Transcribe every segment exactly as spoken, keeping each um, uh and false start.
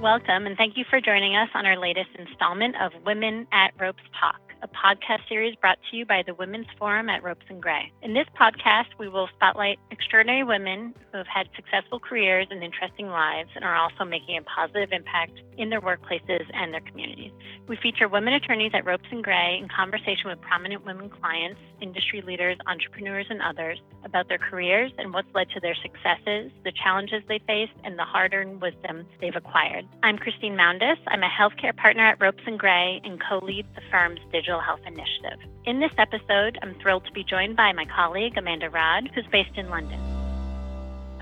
Welcome, and thank you for joining us on our latest installment of Women at Ropes Talk, a podcast series brought to you by the Women's Forum at Ropes and Gray. In this podcast, we will spotlight extraordinary women who have had successful careers and interesting lives and are also making a positive impact in their workplaces and their communities. We feature women attorneys at Ropes and Gray in conversation with prominent women clients, industry leaders, entrepreneurs, and others about their careers and what's led to their successes, the challenges they faced, and the hard-earned wisdom they've acquired. I'm Christine Moundis. I'm a healthcare partner at Ropes and Gray and co-lead the firm's digital health initiative. In this episode, I'm thrilled to be joined by my colleague, Amanda Rodd, who's based in London.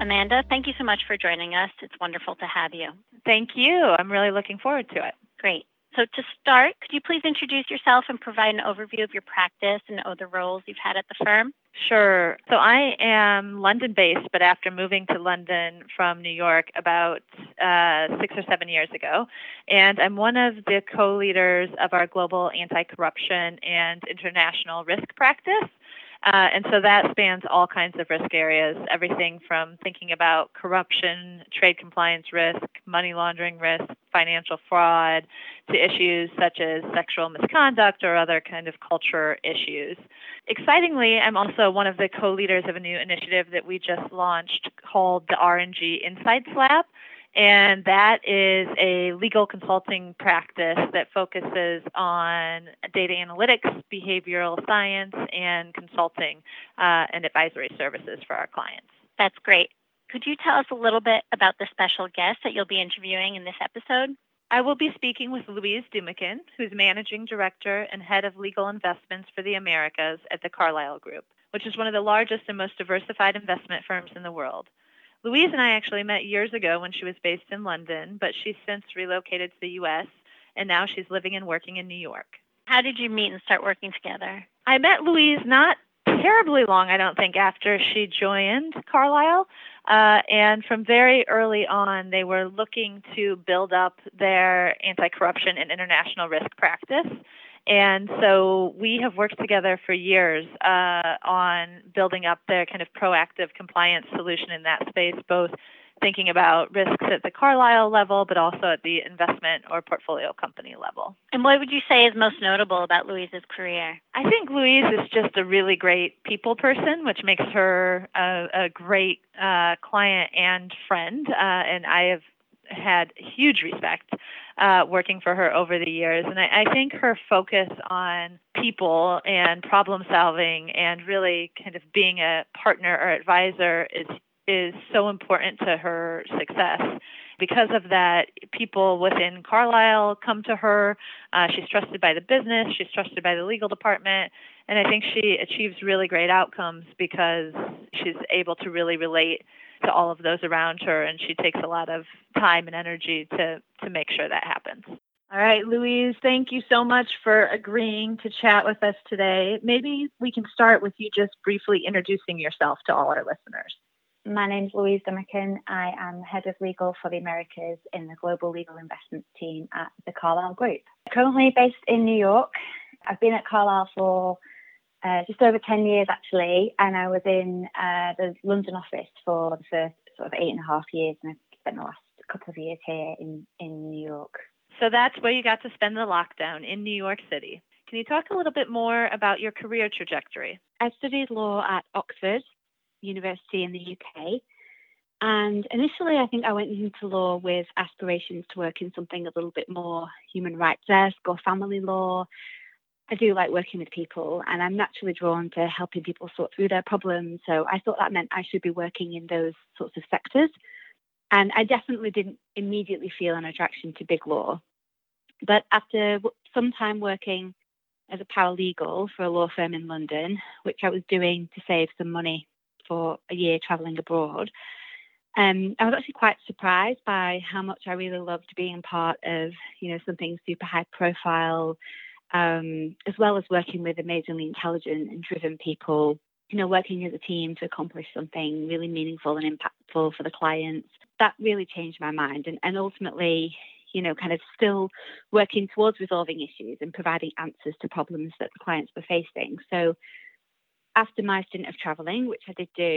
Amanda, thank you so much for joining us. It's wonderful to have you. Thank you. I'm really looking forward to it. Great. So to start, could you please introduce yourself and provide an overview of your practice and other roles you've had at the firm? Sure. So I am London-based, but after moving to London from New York about uh, six or seven years ago, and I'm one of the co-leaders of our global anti-corruption and international risk practice. Uh, and so that spans all kinds of risk areas, everything from thinking about corruption, trade compliance risk, money laundering risk, financial fraud, to issues such as sexual misconduct or other kind of culture issues. Excitingly, I'm also one of the co-leaders of a new initiative that we just launched called the R N G Insights Lab. And that is a legal consulting practice that focuses on data analytics, behavioral science, and consulting uh, and advisory services for our clients. That's great. Could you tell us a little bit about the special guest that you'll be interviewing in this episode? I will be speaking with Louise Demakin, who's Managing Director and Head of Legal Investments for the Americas at the Carlyle Group, which is one of the largest and most diversified investment firms in the world. Louise and I actually met years ago when she was based in London, but she's since relocated to the U S, and now she's living and working in New York. How did you meet and start working together? I met Louise not terribly long, I don't think, after she joined Carlyle. Uh, and from very early on, they were looking to build up their anti-corruption and international risk practice. And so we have worked together for years uh, on building up their kind of proactive compliance solution in that space, both thinking about risks at the Carlyle level, but also at the investment or portfolio company level. And what would you say is most notable about Louise's career? I think Louise is just a really great people person, which makes her a, a great uh, client and friend. Uh, and I have had huge respect uh, working for her over the years. And I, I think her focus on people and problem solving and really kind of being a partner or advisor is is so important to her success. Because of that, people within Carlyle come to her. Uh, she's trusted by the business. She's trusted by the legal department. And I think she achieves really great outcomes because she's able to really relate to all of those around her, and she takes a lot of time and energy to, to make sure that happens. All right, Louise, thank you so much for agreeing to chat with us today. Maybe we can start with you just briefly introducing yourself to all our listeners. My name's Louise Demakin. I am Head of Legal for the Americas in the Global Legal Investments team at the Carlyle Group. Currently based in New York. I've been at Carlyle for Uh, just over ten years, actually, and I was in uh, the London office for the first sort of eight and a half years, and I've spent the last couple of years here in, in New York. So that's where you got to spend the lockdown, in New York City. Can you talk a little bit more about your career trajectory? I studied law at Oxford University in the U K, and initially I think I went into law with aspirations to work in something a little bit more human rights esque or family law. I do like working with people, and I'm naturally drawn to helping people sort through their problems. So I thought that meant I should be working in those sorts of sectors. And I definitely didn't immediately feel an attraction to big law. But after some time working as a paralegal for a law firm in London, which I was doing to save some money for a year travelling abroad, um, I was actually quite surprised by how much I really loved being part of, you know, something super high profile, Um, as well as working with amazingly intelligent and driven people, you know, working as a team to accomplish something really meaningful and impactful for the clients. That really changed my mind. And, and ultimately, you know, kind of still working towards resolving issues and providing answers to problems that the clients were facing. So after my stint of travelling, which I did do,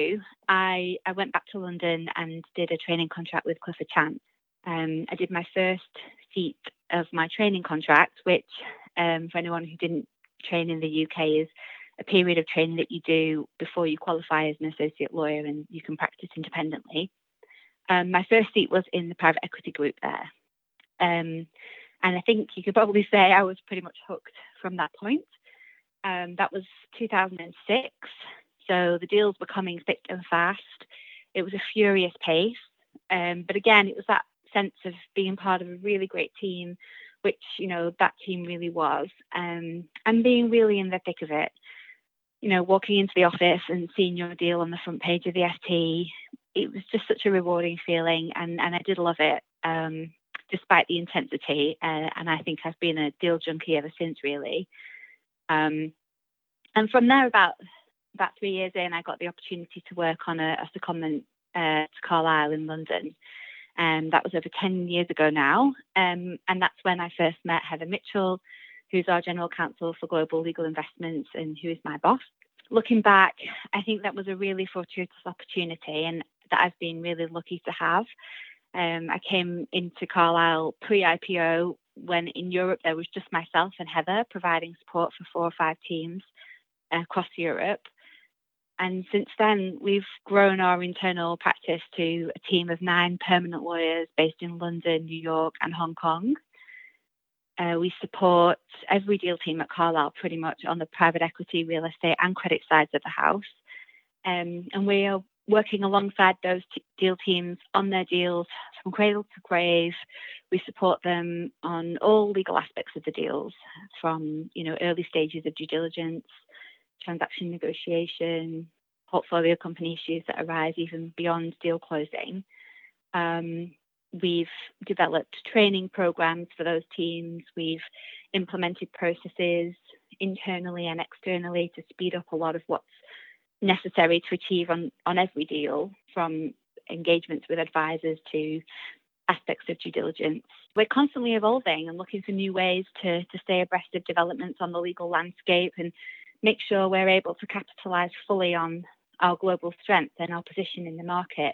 I, I went back to London and did a training contract with Clifford Chance. um, I did my first seat of my training contract, which um, for anyone who didn't train in the U K is a period of training that you do before you qualify as an associate lawyer and you can practice independently. Um, my first seat was in the private equity group there. Um, and I think you could probably say I was pretty much hooked from that point. Um, that was two thousand six. So the deals were coming thick and fast. It was a furious pace. Um, but again, it was that sense of being part of a really great team, which, you know, that team really was, um, and being really in the thick of it. You know, walking into the office and seeing your deal on the front page of the F T, it was just such a rewarding feeling, and, and I did love it, um, despite the intensity. Uh, and I think I've been a deal junkie ever since, really. Um, and from there, about about three years in, I got the opportunity to work on a, a secondment uh, to Carlyle in London. Um, that was over ten years ago now. Um, and that's when I first met Heather Mitchell, who's our General Counsel for Global Legal Investments and who is my boss. Looking back, I think that was a really fortuitous opportunity and that I've been really lucky to have. Um, I came into Carlyle pre-I P O when in Europe there was just myself and Heather providing support for four or five teams across Europe. And since then, we've grown our internal practice to a team of nine permanent lawyers based in London, New York, and Hong Kong. Uh, we support every deal team at Carlyle pretty much on the private equity, real estate, and credit sides of the house. Um, and we are working alongside those t- deal teams on their deals from cradle to grave. We support them on all legal aspects of the deals, from, you know, early stages of due diligence, transaction negotiation, portfolio company issues that arise even beyond deal closing. Um, we've developed training programs for those teams. We've implemented processes internally and externally to speed up a lot of what's necessary to achieve on, on every deal, from engagements with advisors to aspects of due diligence. We're constantly evolving and looking for new ways to, to stay abreast of developments on the legal landscape and make sure we're able to capitalise fully on our global strength and our position in the market.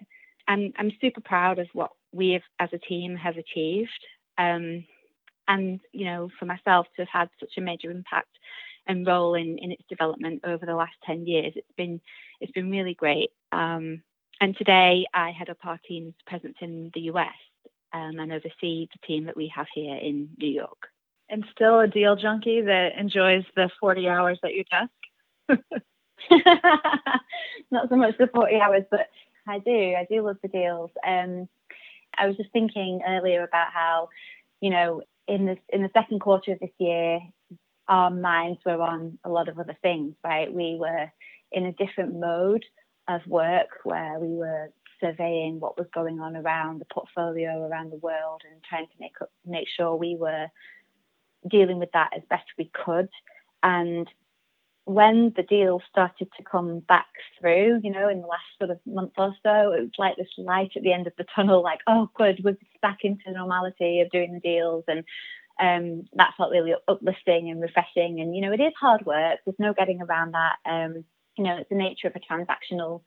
I'm, I'm super proud of what we have, as a team, have achieved. Um, and, you know, for myself to have had such a major impact and role in, in its development over the last ten years, it's been it's been really great. Um, and today I head up our team's presence in the U S um, and oversee the team that we have here in New York. And still a deal junkie that enjoys the forty hours at your desk? Not so much the forty hours, but I do. I do love the deals. Um, I was just thinking earlier about how, you know, in this in the second quarter of this year, our minds were on a lot of other things, right? We were in a different mode of work where we were surveying what was going on around the portfolio, around the world, and trying to make up, make sure we were dealing with that as best we could. And when the deal started to come back through, you know, in the last sort of month or so, it was like this light at the end of the tunnel, like, oh, good, we're back into normality of doing the deals. And um, that felt really uplifting and refreshing. And, you know, it is hard work. There's no getting around that. Um, you know, it's the nature of a transactional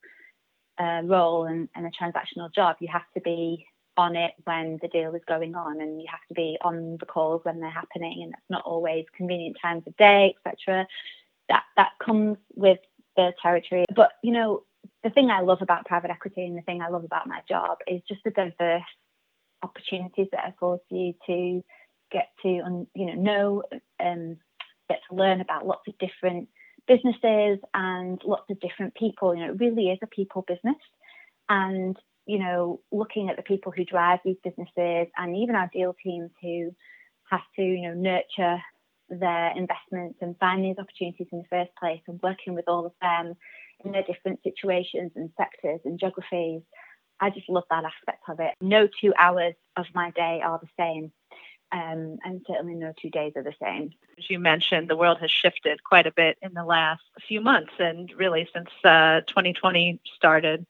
uh, role and, and a transactional job. You have to be on it when the deal is going on, and you have to be on the calls when they're happening. And that's not always convenient times of day, et cetera. That that comes with the territory. But, you know, the thing I love about private equity and the thing I love about my job is just the diverse opportunities that afford you to get to, you know, know and um, get to learn about lots of different businesses and lots of different people. You know, it really is a people business. And, you know, looking at the people who drive these businesses and even our deal teams who have to, you know, nurture their investments and finding these opportunities in the first place and working with all of them in their different situations and sectors and geographies. I just love that aspect of it. No two hours of my day are the same, um, and certainly no two days are the same. As you mentioned, the world has shifted quite a bit in the last few months and really since uh, twenty twenty started.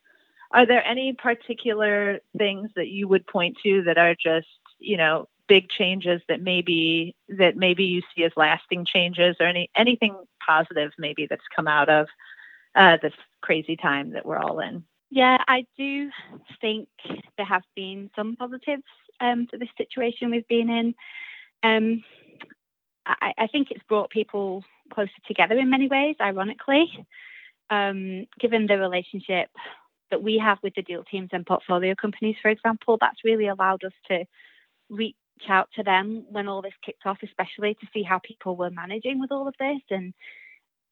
Are there any particular things that you would point to that are just, you know, big changes that maybe that maybe you see as lasting changes, or any anything positive maybe that's come out of uh, this crazy time that we're all in? Yeah, I do think there have been some positives um, to this situation we've been in. Um, I, I think it's brought people closer together in many ways, ironically, um, given the relationship that we have with the deal teams and portfolio companies, for example. That's really allowed us to reach out to them when all this kicked off, especially to see how people were managing with all of this. And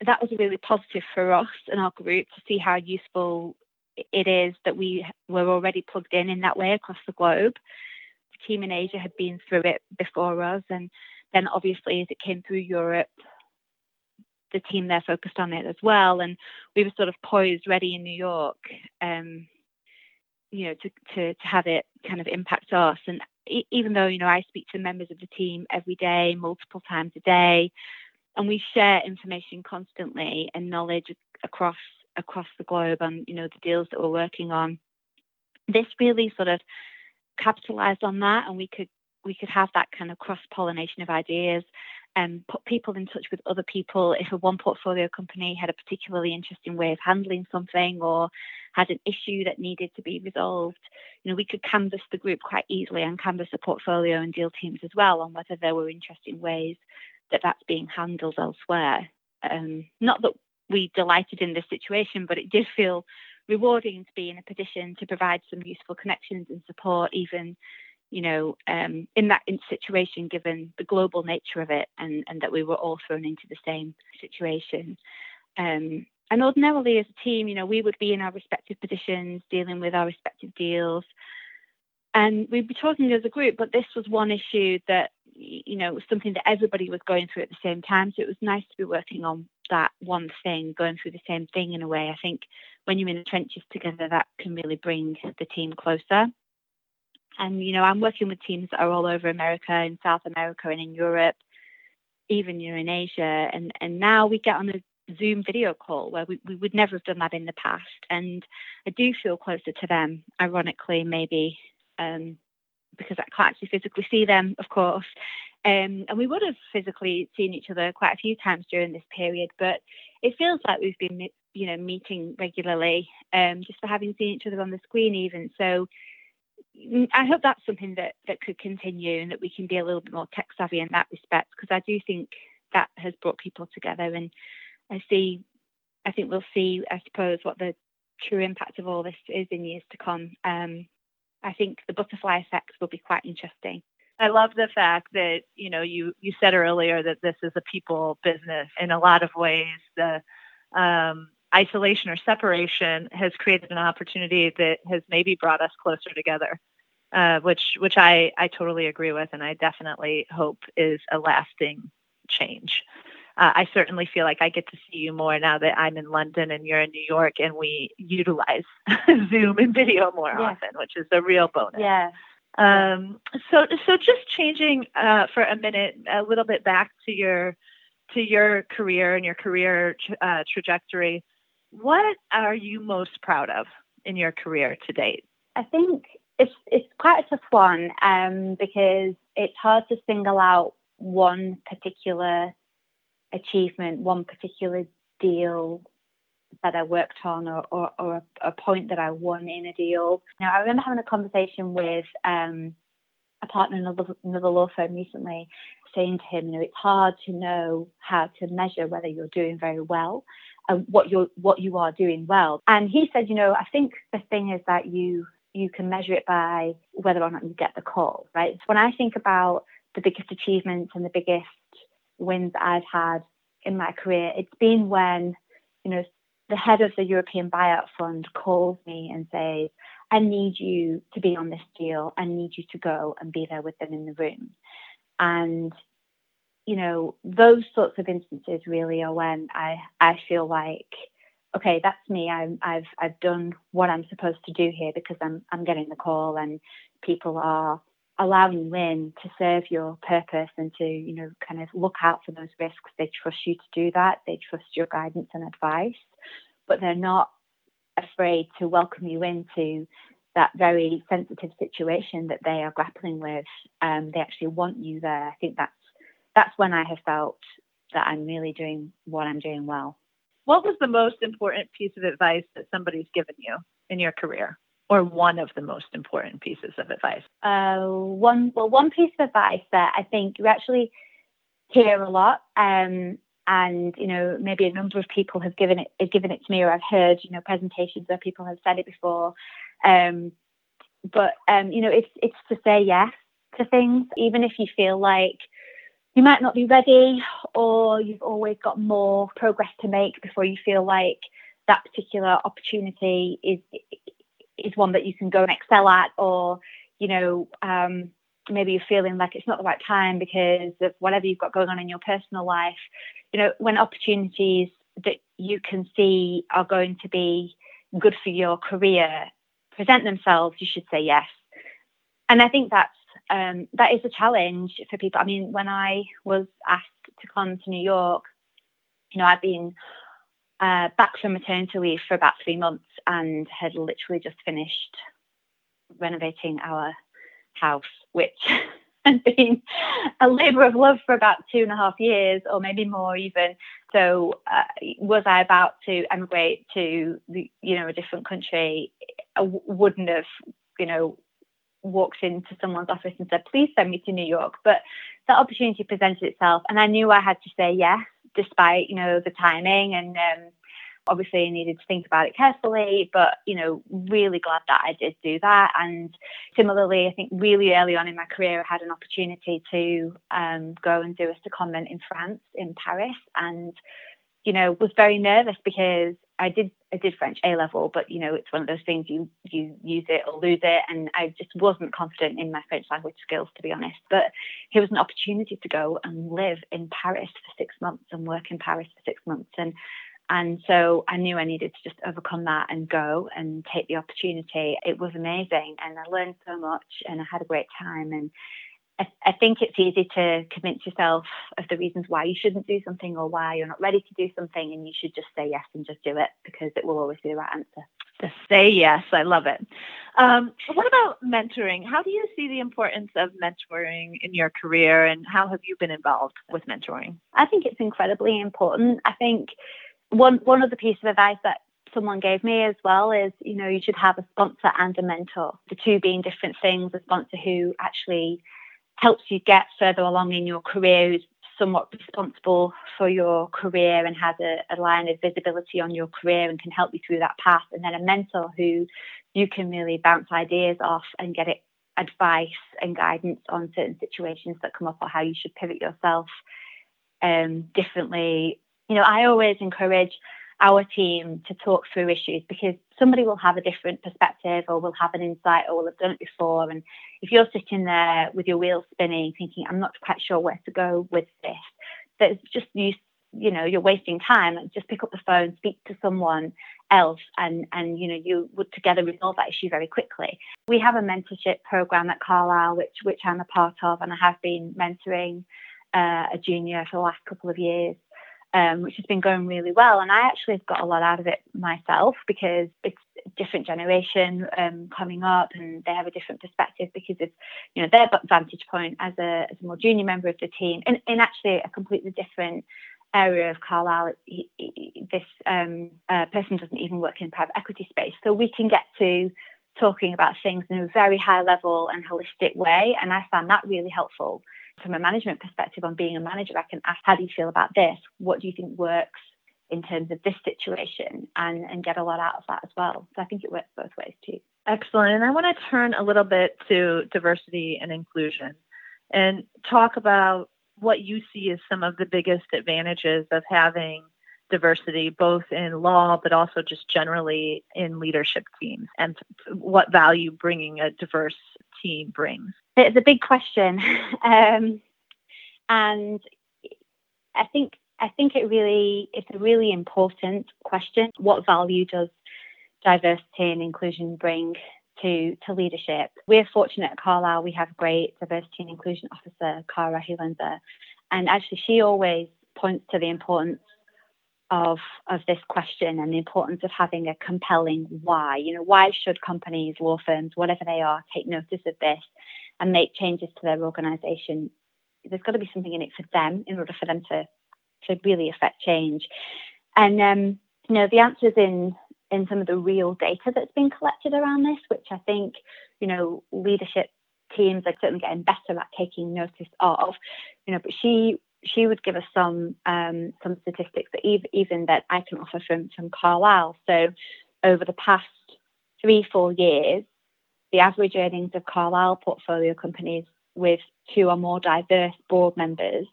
that was really positive for us and our group to see how useful it is that we were already plugged in in that way across the globe. The team in Asia had been through it before us, and then obviously as it came through Europe, the team there focused on it as well, and we were sort of poised, ready in New York, um, you know, to, to, to have it kind of impact us. And even though, you know, I speak to members of the team every day, multiple times a day, and we share information constantly and knowledge across across the globe on, you know, the deals that we're working on. This really sort of capitalized on that, and we could we could have that kind of cross-pollination of ideas and put people in touch with other people. If a one portfolio company had a particularly interesting way of handling something or had an issue that needed to be resolved, you know, we could canvass the group quite easily and canvass the portfolio and deal teams as well on whether there were interesting ways that that's being handled elsewhere. Um, not that we delighted in this situation, but it did feel rewarding to be in a position to provide some useful connections and support, even, you know, um, in that in situation, given the global nature of it, and, and that we were all thrown into the same situation. Um, and ordinarily as a team, you know, we would be in our respective positions dealing with our respective deals, and we'd be talking as a group, but this was one issue that, you know, was something that everybody was going through at the same time. So it was nice to be working on that one thing, going through the same thing in a way. I think when you're in the trenches together, that can really bring the team closer. And, you know, I'm working with teams that are all over America, in South America and in Europe, even, you know, in Asia. And, and now we get on a Zoom video call where we, we would never have done that in the past. And I do feel closer to them, ironically, maybe, um, because I can't actually physically see them, of course. Um, and we would have physically seen each other quite a few times during this period, but it feels like we've been, you know, meeting regularly, um, just for having seen each other on the screen even. So I hope that's something that, that could continue, and that we can be a little bit more tech savvy in that respect, because I do think that has brought people together. And I see, I think we'll see, I suppose, what the true impact of all this is in years to come. Um, I think the butterfly effect will be quite interesting. I love the fact that, you know, you, you said earlier that this is a people business. In a lot of ways, the um, isolation or separation has created an opportunity that has maybe brought us closer together, uh, which which I, I totally agree with, and I definitely hope is a lasting change. Uh, I certainly feel like I get to see you more now that I'm in London and you're in New York, and we utilize Zoom and video more yeah. often, which is a real bonus. Yeah. Um, so, so just changing uh, for a minute, a little bit back to your to your career and your career uh, trajectory. What are you most proud of in your career to date? I think it's it's quite a tough one um, because it's hard to single out one particular achievement, one particular deal that I worked on, or, or, or a, a point that I won in a deal. Now, I remember having a conversation with um, a partner in another, another law firm recently, saying to him, you know, it's hard to know how to measure whether you're doing very well and what you're what you are doing well. And he said, you know, I think the thing is that you you can measure it by whether or not you get the call, right? When I think about the biggest achievements and the biggest wins I've had in my career, it's been when, you know, the head of the European buyout fund calls me and says, I need you to be on this deal. I need you to go and be there with them in the room. And, you know, those sorts of instances really are when I, I feel like, okay, that's me. I'm, I've I've done what I'm supposed to do here, because I'm I'm getting the call, and people are allowing you in to serve your purpose and to, you know, kind of look out for those risks. They trust you to do that. They trust your guidance and advice, but they're not afraid to welcome you into that very sensitive situation that they are grappling with. Um, they actually want you there. I think that's that's when I have felt that I'm really doing what I'm doing well. What was the most important piece of advice that somebody's given you in your career, or one of the most important pieces of advice? Uh, one, well, one piece of advice that I think you actually hear a lot, um, and, you know, maybe a number of people have given it, have given it to me, or I've heard, you know, presentations where people have said it before. Um, but, um, you know, it's, it's to say yes to things, even if you feel like you might not be ready, or you've always got more progress to make before you feel like that particular opportunity is is one that you can go and excel at, or, you know, um, maybe you're feeling like it's not the right time because of whatever you've got going on in your personal life. You know, when opportunities that you can see are going to be good for your career present themselves, you should say yes. And I think that's, um, that is a challenge for people. I mean, when I was asked to come to New York, you know, I'd been Uh, back from maternity leave for about three months and had literally just finished renovating our house, which had been a labour of love for about two and a half years or maybe more even. So uh, was I about to emigrate to, the, you know, a different country? I w- wouldn't have, you know, walked into someone's office and said, please send me to New York. But that opportunity presented itself, and I knew I had to say yes, despite, you know, the timing. And um, obviously I needed to think about it carefully, but, you know, really glad that I did do that. And similarly, I think really early on in my career, I had an opportunity to um, go and do a secondment in France, in Paris, and, you know, was very nervous because I did I did French A-level, but, you know, it's one of those things, you you use it or lose it, and I just wasn't confident in my French language skills, to be honest. But here was an opportunity to go and live in Paris for six months and work in Paris for six months. And and so I knew I needed to just overcome that and go and take the opportunity. It was amazing, and I learned so much, and I had a great time. And I, I think it's easy to convince yourself of the reasons why you shouldn't do something or why you're not ready to do something, and you should just say yes and just do it, because it will always be the right answer. Just say yes. I love it. Um, what about mentoring? How do you see the importance of mentoring in your career, and how have you been involved with mentoring? I think it's incredibly important. I think one one other piece of advice that someone gave me as well is, you know, you should have a sponsor and a mentor, the two being different things. A sponsor who actually helps you get further along in your career, who's somewhat responsible for your career and has a, a line of visibility on your career and can help you through that path. And then a mentor who you can really bounce ideas off and get it, advice and guidance on certain situations that come up, or how you should pivot yourself um, differently. You know, I always encourage our team to talk through issues, because somebody will have a different perspective, or will have an insight, or will have done it before. And if you're sitting there with your wheels spinning, thinking, I'm not quite sure where to go with this, that's just, you, you know, you're wasting time. Just pick up the phone, speak to someone else, and, and, you know, you would together resolve that issue very quickly. We have a mentorship program at Carlyle, which, which I'm a part of, and I have been mentoring uh, a junior for the last couple of years. Um, which has been going really well. And I actually have got a lot out of it myself, because it's a different generation um, coming up, and they have a different perspective because of, you know, their vantage point as a, as a more junior member of the team, and, and actually a completely different area of Carlyle. He, he, this um, uh, person doesn't even work in the private equity space. So we can get to talking about things in a very high level and holistic way. And I found that really helpful. From a management perspective, on being a manager, I can ask, how do you feel about this? What do you think works in terms of this situation? And, and get a lot out of that as well. So I think it works both ways too. Excellent. And I want to turn a little bit to diversity and inclusion, and talk about what you see as some of the biggest advantages of having diversity, both in law, but also just generally in leadership teams, and what value bringing a diverse team brings. It's a big question. Um, and I think I think it really, it's a really important question. What value does diversity and inclusion bring to, to leadership? We're fortunate at Carlyle, we have a great diversity and inclusion officer, Kara Hulander. And actually, she always points to the importance of of this question and the importance of having a compelling why. You know, why should companies, law firms, whatever they are, take notice of this and make changes to their organisation? There's got to be something in it for them in order for them to to really affect change. And um, you know, the answers in in some of the real data that's been collected around this, which I think, you know, leadership teams are certainly getting better at taking notice of, you know, but she she would give us some um, some statistics that even, even that I can offer from, from Carlyle. So over the past three, four years, the average earnings of Carlyle portfolio companies with two or more diverse board members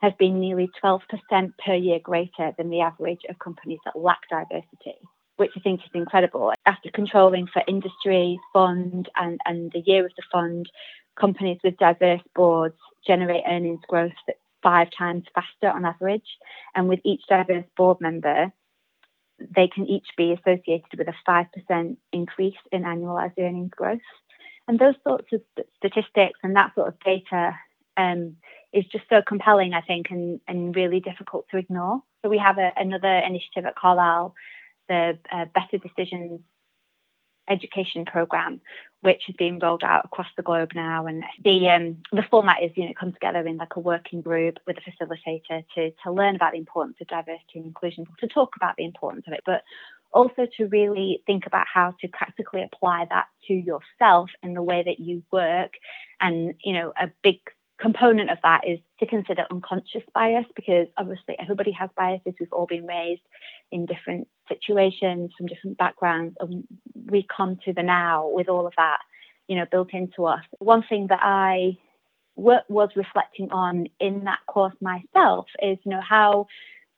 has been nearly twelve percent per year greater than the average of companies that lack diversity, which I think is incredible. After controlling for industry, fund, and, and the year of the fund, companies with diverse boards generate earnings growth that's five times faster on average. And with each diverse board member, they can each be associated with a five percent increase in annualized earnings growth. And those sorts of statistics and that sort of data um, is just so compelling, I think, and, and really difficult to ignore. So we have a, another initiative at Carlyle, the uh, Better Decisions Education Program, which is being rolled out across the globe now. And the um, the format is, you know, come together in like a working group with a facilitator to to learn about the importance of diversity and inclusion, to talk about the importance of it, but also to really think about how to practically apply that to yourself in the way that you work. And, you know, a big component of that is to consider unconscious bias, because obviously everybody has biases. We've all been raised in different situations, from different backgrounds, and we come to the now with all of that, you know, built into us. One thing that I w- was reflecting on in that course myself is, you know, how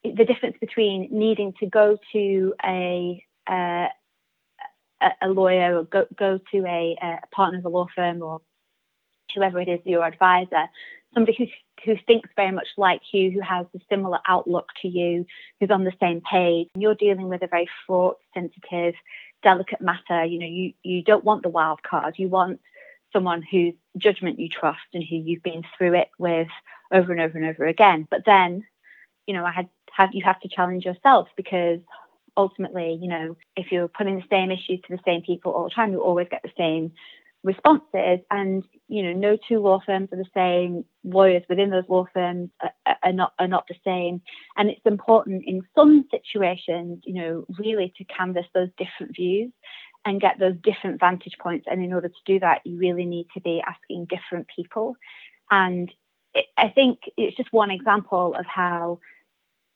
the difference between needing to go to a uh, a lawyer or go, go to a, a partner of a law firm or whoever it is, your advisor, somebody who who thinks very much like you, who has a similar outlook to you, who's on the same page. You're dealing with a very fraught, sensitive, delicate matter. You know, you, you don't want the wild card. You want someone whose judgment you trust and who you've been through it with over and over and over again. But then, you know, I had have you have to challenge yourself, because ultimately, you know, if you're putting the same issues to the same people all the time, you always get the same responses. And, you know, no two law firms are the same. Lawyers within those law firms are, are not are not the same. And it's important in some situations, you know, really to canvass those different views and get those different vantage points. And in order to do that, you really need to be asking different people. And it, I think it's just one example of how,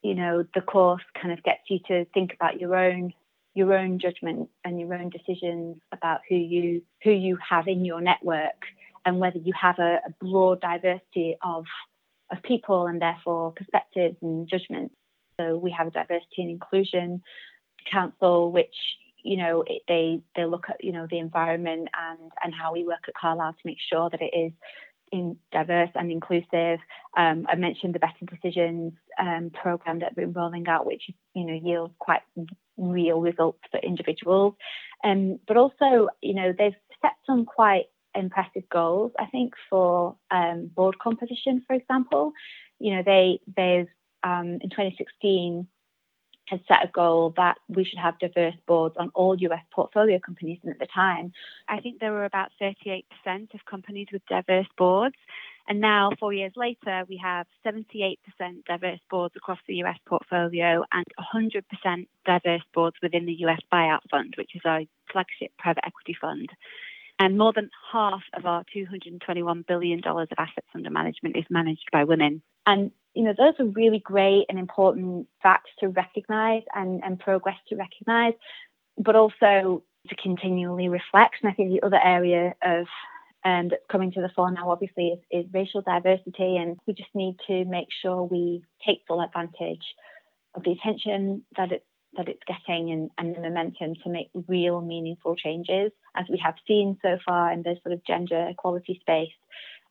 you know, the course kind of gets you to think about your own your own judgment and your own decisions about who you who you have in your network, and whether you have a, a broad diversity of of people and therefore perspectives and judgments. So we have a diversity and inclusion council, which, you know, it, they they look at, you know, the environment and and how we work at Carlyle to make sure that it is in diverse and inclusive. Um, I mentioned the Better Decisions um, program that we're rolling out, which, you know, yields quite real results for individuals. Um, but also, you know, they've set some quite impressive goals, I think, for um, board composition, for example. You know, they they've um, in twenty sixteen had set a goal that we should have diverse boards on all U S portfolio companies. And at the time, I think there were about thirty-eight percent of companies with diverse boards. And now, four years later, we have seventy-eight percent diverse boards across the U S portfolio and one hundred percent diverse boards within the U S buyout fund, which is our flagship private equity fund. And more than half of our two hundred twenty-one billion dollars of assets under management is managed by women. And, you know, those are really great and important facts to recognise and, and progress to recognise, but also to continually reflect. And I think the other area of um, that's coming to the fore now, obviously, is, is racial diversity. And we just need to make sure we take full advantage of the attention that it's that it's getting and, and the momentum to make real meaningful changes, as we have seen so far in the sort of gender equality space.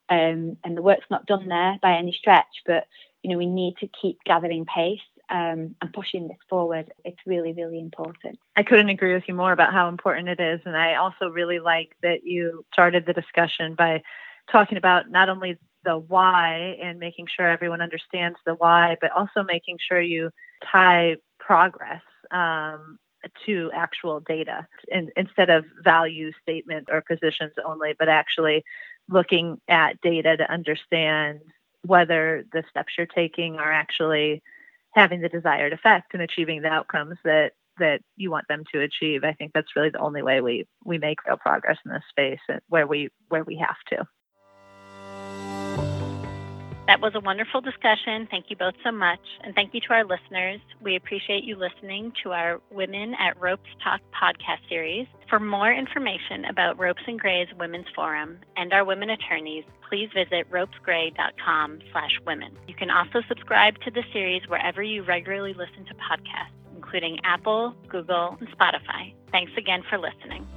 Um, and the work's not done there by any stretch, but, you know, we need to keep gathering pace um, and pushing this forward. It's really, really important. I couldn't agree with you more about how important it is. And I also really like that you started the discussion by talking about not only the why and making sure everyone understands the why, but also making sure you tie progress um, to actual data, in, instead of value statements or positions only, but actually looking at data to understand whether the steps you're taking are actually having the desired effect and achieving the outcomes that that you want them to achieve. I think that's really the only way we, we make real progress in this space where we where we have to. That was a wonderful discussion. Thank you both so much. And thank you to our listeners. We appreciate you listening to our Women at Ropes Talk podcast series. For more information about Ropes and Gray's Women's Forum and our women attorneys, please visit ropesgray.com slash women. You can also subscribe to the series wherever you regularly listen to podcasts, including Apple, Google, and Spotify. Thanks again for listening.